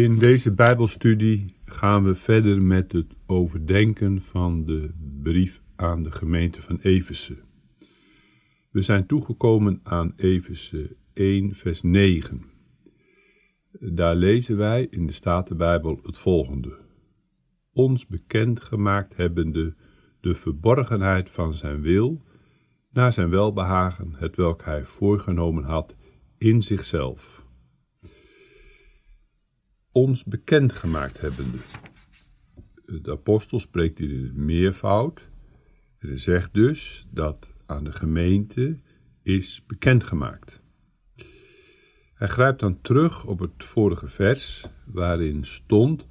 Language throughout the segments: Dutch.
In deze Bijbelstudie gaan we verder met het overdenken van de brief aan de gemeente van Efeze. We zijn toegekomen aan Efeze 1 vers 9. Daar lezen wij in de Statenbijbel het volgende. Ons bekendgemaakt hebbende de verborgenheid van zijn wil, naar zijn welbehagen, hetwelk hij voorgenomen had in zichzelf. Ons bekendgemaakt hebbende. De apostel spreekt hier in het meervoud. Hij zegt dus dat aan de gemeente is bekendgemaakt. Hij grijpt dan terug op het vorige vers waarin stond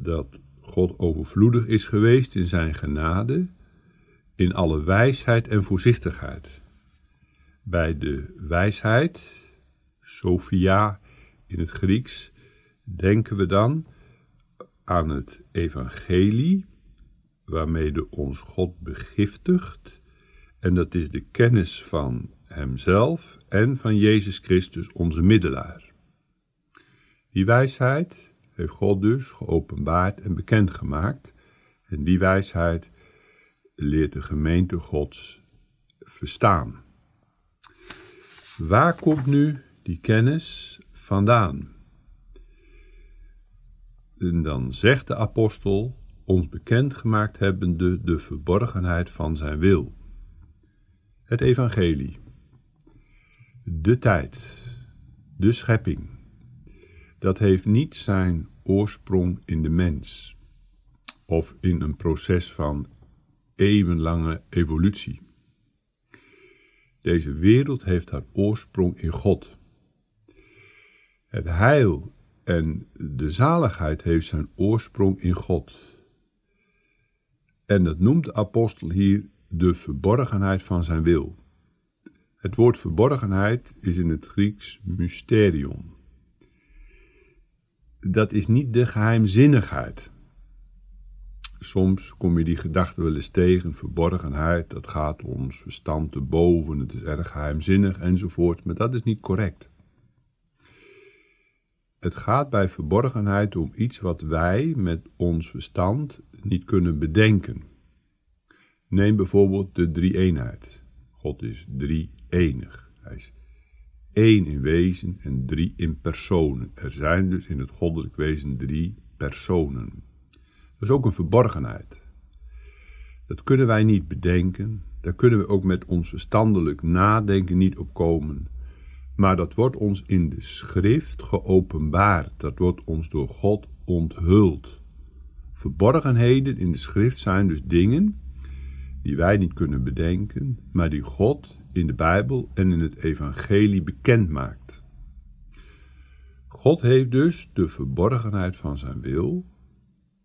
dat God overvloedig is geweest in zijn genade, in alle wijsheid en voorzichtigheid. Bij de wijsheid, Sophia in het Grieks, denken we dan aan het evangelie, waarmee de ons God begiftigt, en dat is de kennis van Hemzelf en van Jezus Christus, onze middelaar. Die wijsheid heeft God dus geopenbaard en bekendgemaakt, en die wijsheid leert de gemeente Gods verstaan. Waar komt nu die kennis vandaan? En dan zegt de apostel, ons bekendgemaakt hebbende de verborgenheid van zijn wil. Het evangelie, de tijd, de schepping, dat heeft niet zijn oorsprong in de mens of in een proces van eeuwenlange evolutie. Deze wereld heeft haar oorsprong in God. Het heil en de zaligheid heeft zijn oorsprong in God. En dat noemt de apostel hier de verborgenheid van zijn wil. Het woord verborgenheid is in het Grieks mysterion. Dat is niet de geheimzinnigheid. Soms kom je die gedachte wel eens tegen, verborgenheid, dat gaat ons verstand te boven, het is erg geheimzinnig enzovoort, maar dat is niet correct. Het gaat bij verborgenheid om iets wat wij met ons verstand niet kunnen bedenken. Neem bijvoorbeeld de drie-eenheid. God is drie-enig. Hij is één in wezen en drie in personen. Er zijn dus in het goddelijk wezen drie personen. Dat is ook een verborgenheid. Dat kunnen wij niet bedenken. Daar kunnen we ook met ons verstandelijk nadenken niet op komen. Maar dat wordt ons in de schrift geopenbaard. Dat wordt ons door God onthuld. Verborgenheden in de schrift zijn dus dingen die wij niet kunnen bedenken, maar die God in de Bijbel en in het evangelie bekend maakt. God heeft dus de verborgenheid van zijn wil,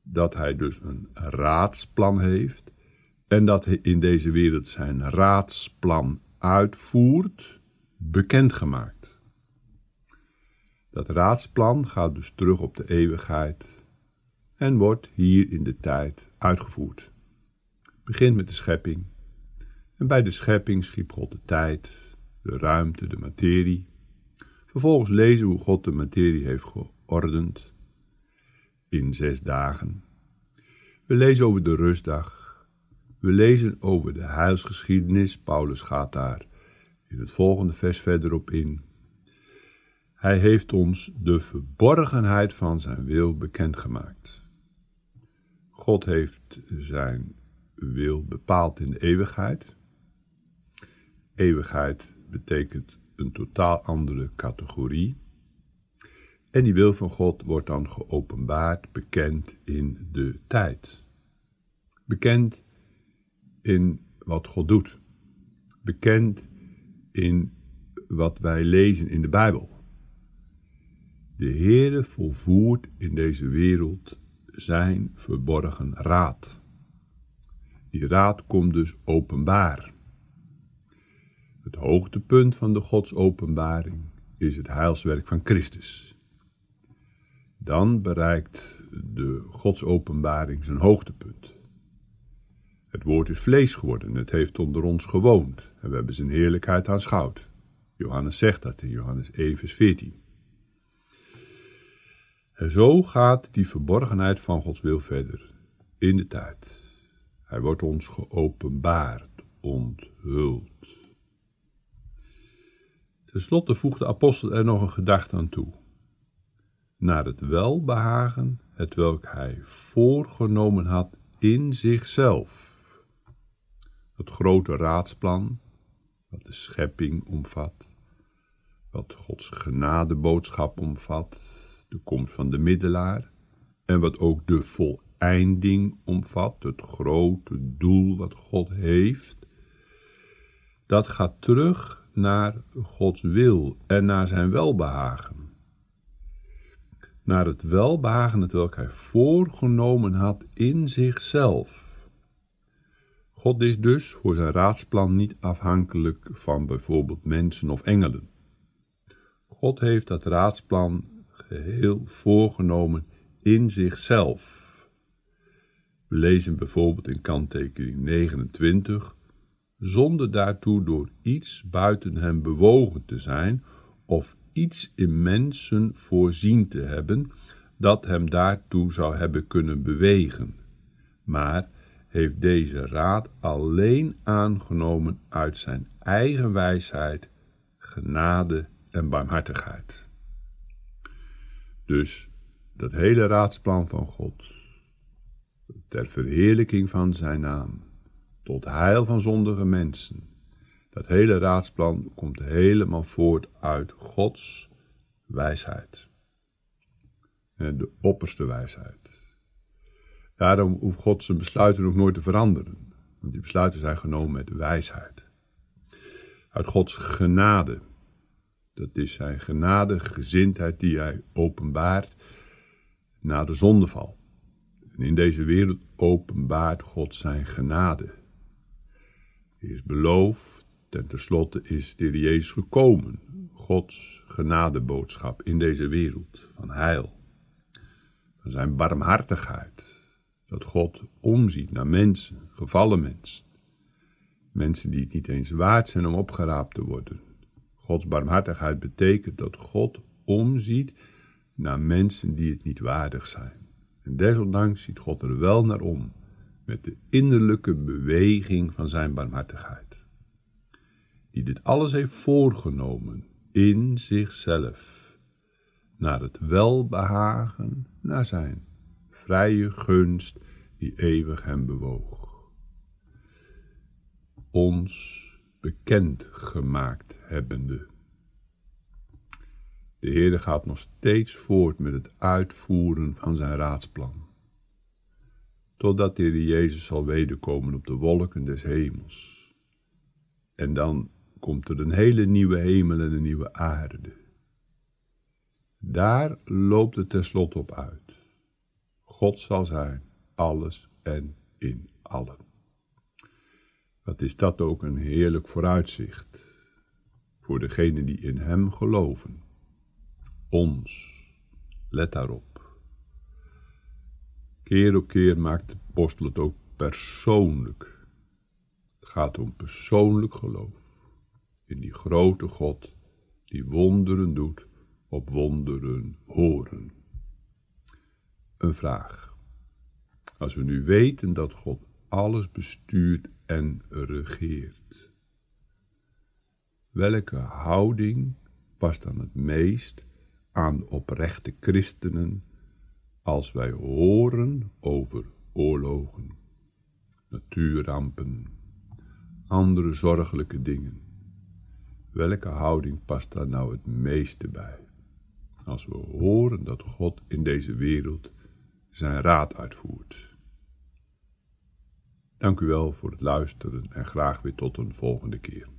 dat hij dus een raadsplan heeft en dat hij in deze wereld zijn raadsplan uitvoert, bekendgemaakt. Dat raadsplan gaat dus terug op de eeuwigheid en wordt hier in de tijd uitgevoerd. Het begint met de schepping en bij de schepping schiep God de tijd, de ruimte, de materie. Vervolgens lezen we hoe God de materie heeft geordend in 6 dagen. We lezen over de rustdag. We lezen over de heilsgeschiedenis. Paulus gaat daar in het volgende vers verderop in. Hij heeft ons de verborgenheid van zijn wil bekendgemaakt. God heeft zijn wil bepaald in de eeuwigheid. Eeuwigheid betekent een totaal andere categorie. En die wil van God wordt dan geopenbaard, bekend in de tijd. Bekend in wat God doet. Bekend in wat wij lezen in de Bijbel. De Heere volvoert in deze wereld zijn verborgen raad. Die raad komt dus openbaar. Het hoogtepunt van de Godsopenbaring is het heilswerk van Christus. Dan bereikt de Godsopenbaring zijn hoogtepunt. Het woord is vlees geworden, het heeft onder ons gewoond en we hebben zijn heerlijkheid aanschouwd. Johannes zegt dat in Johannes 1 vers 14. En zo gaat die verborgenheid van Gods wil verder, in de tijd. Hij wordt ons geopenbaard, onthuld. Ten slotte voegt de apostel er nog een gedachte aan toe. Naar het welbehagen, hetwelk hij voorgenomen had in zichzelf. Het grote raadsplan, wat de schepping omvat, wat Gods genadeboodschap omvat, de komst van de middelaar, en wat ook de voleinding omvat, het grote doel wat God heeft, dat gaat terug naar Gods wil en naar zijn welbehagen. Naar het welbehagen hetwelk hij voorgenomen had in zichzelf. God is dus voor zijn raadsplan niet afhankelijk van bijvoorbeeld mensen of engelen. God heeft dat raadsplan geheel voorgenomen in zichzelf. We lezen bijvoorbeeld in kanttekening 29, zonder daartoe door iets buiten hem bewogen te zijn of iets in mensen voorzien te hebben dat hem daartoe zou hebben kunnen bewegen, maar heeft deze raad alleen aangenomen uit zijn eigen wijsheid, genade en barmhartigheid. Dus dat hele raadsplan van God, ter verheerlijking van zijn naam, tot heil van zondige mensen, dat hele raadsplan komt helemaal voort uit Gods wijsheid. De opperste wijsheid. Daarom hoeft God zijn besluiten ook nooit te veranderen. Want die besluiten zijn genomen met wijsheid. Uit Gods genade. Dat is zijn genadegezindheid die hij openbaart na de zondeval. En in deze wereld openbaart God zijn genade. Hij is beloofd en tenslotte is de Heer Jezus gekomen. Gods genadeboodschap in deze wereld van heil. Van zijn barmhartigheid. Dat God omziet naar mensen, gevallen mensen. Mensen die het niet eens waard zijn om opgeraapt te worden. Gods barmhartigheid betekent dat God omziet naar mensen die het niet waardig zijn. En desondanks ziet God er wel naar om, met de innerlijke beweging van zijn barmhartigheid. Die dit alles heeft voorgenomen in zichzelf. Naar het welbehagen, naar zijn vrije gunst die eeuwig hem bewoog. Ons bekend gemaakt hebbende. De Heere gaat nog steeds voort met het uitvoeren van zijn raadsplan. Totdat de Heer Jezus zal wederkomen op de wolken des hemels. En dan komt er een hele nieuwe hemel en een nieuwe aarde. Daar loopt het tenslotte op uit. God zal zijn, alles en in allen. Wat is dat ook een heerlijk vooruitzicht voor degenen die in hem geloven. Ons, let daarop. Keer op keer maakt de apostel het ook persoonlijk. Het gaat om persoonlijk geloof in die grote God die wonderen doet op wonderen horen. Een vraag. Als we nu weten dat God alles bestuurt en regeert, welke houding past dan het meest aan de oprechte christenen als wij horen over oorlogen, natuurrampen, andere zorgelijke dingen? Welke houding past daar nou het meeste bij? Als we horen dat God in deze wereld zijn raad uitvoert. Dank u wel voor het luisteren en graag weer tot een volgende keer.